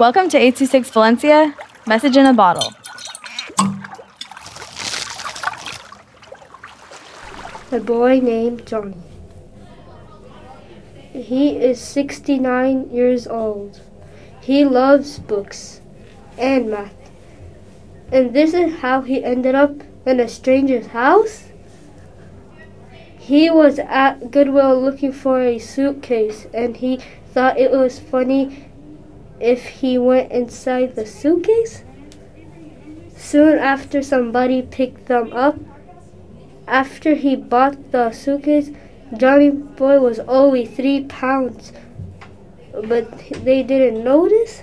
Welcome to 826 Valencia, message in a bottle. A boy named Johnny. He is 69 years old. He loves books and math. And this is how he ended up in a stranger's house? He was at Goodwill looking for a suitcase, and he thought it was funny if he went inside the suitcase. Soon after, somebody picked them up. After he bought the suitcase, Johnny Boy was only 3 pounds, but they didn't notice.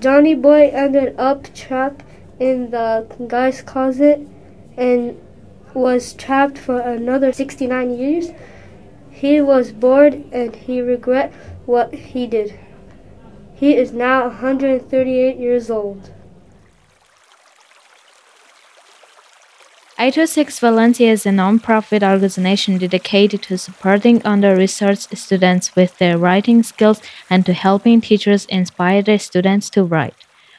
Johnny Boy ended up trapped in the guy's closet and was trapped for another 69 years. He was bored and he regret what he did. He is now 138 years old. 826 Valencia is a non-profit organization dedicated to supporting under-resourced students with their writing skills and to helping teachers inspire their students to write.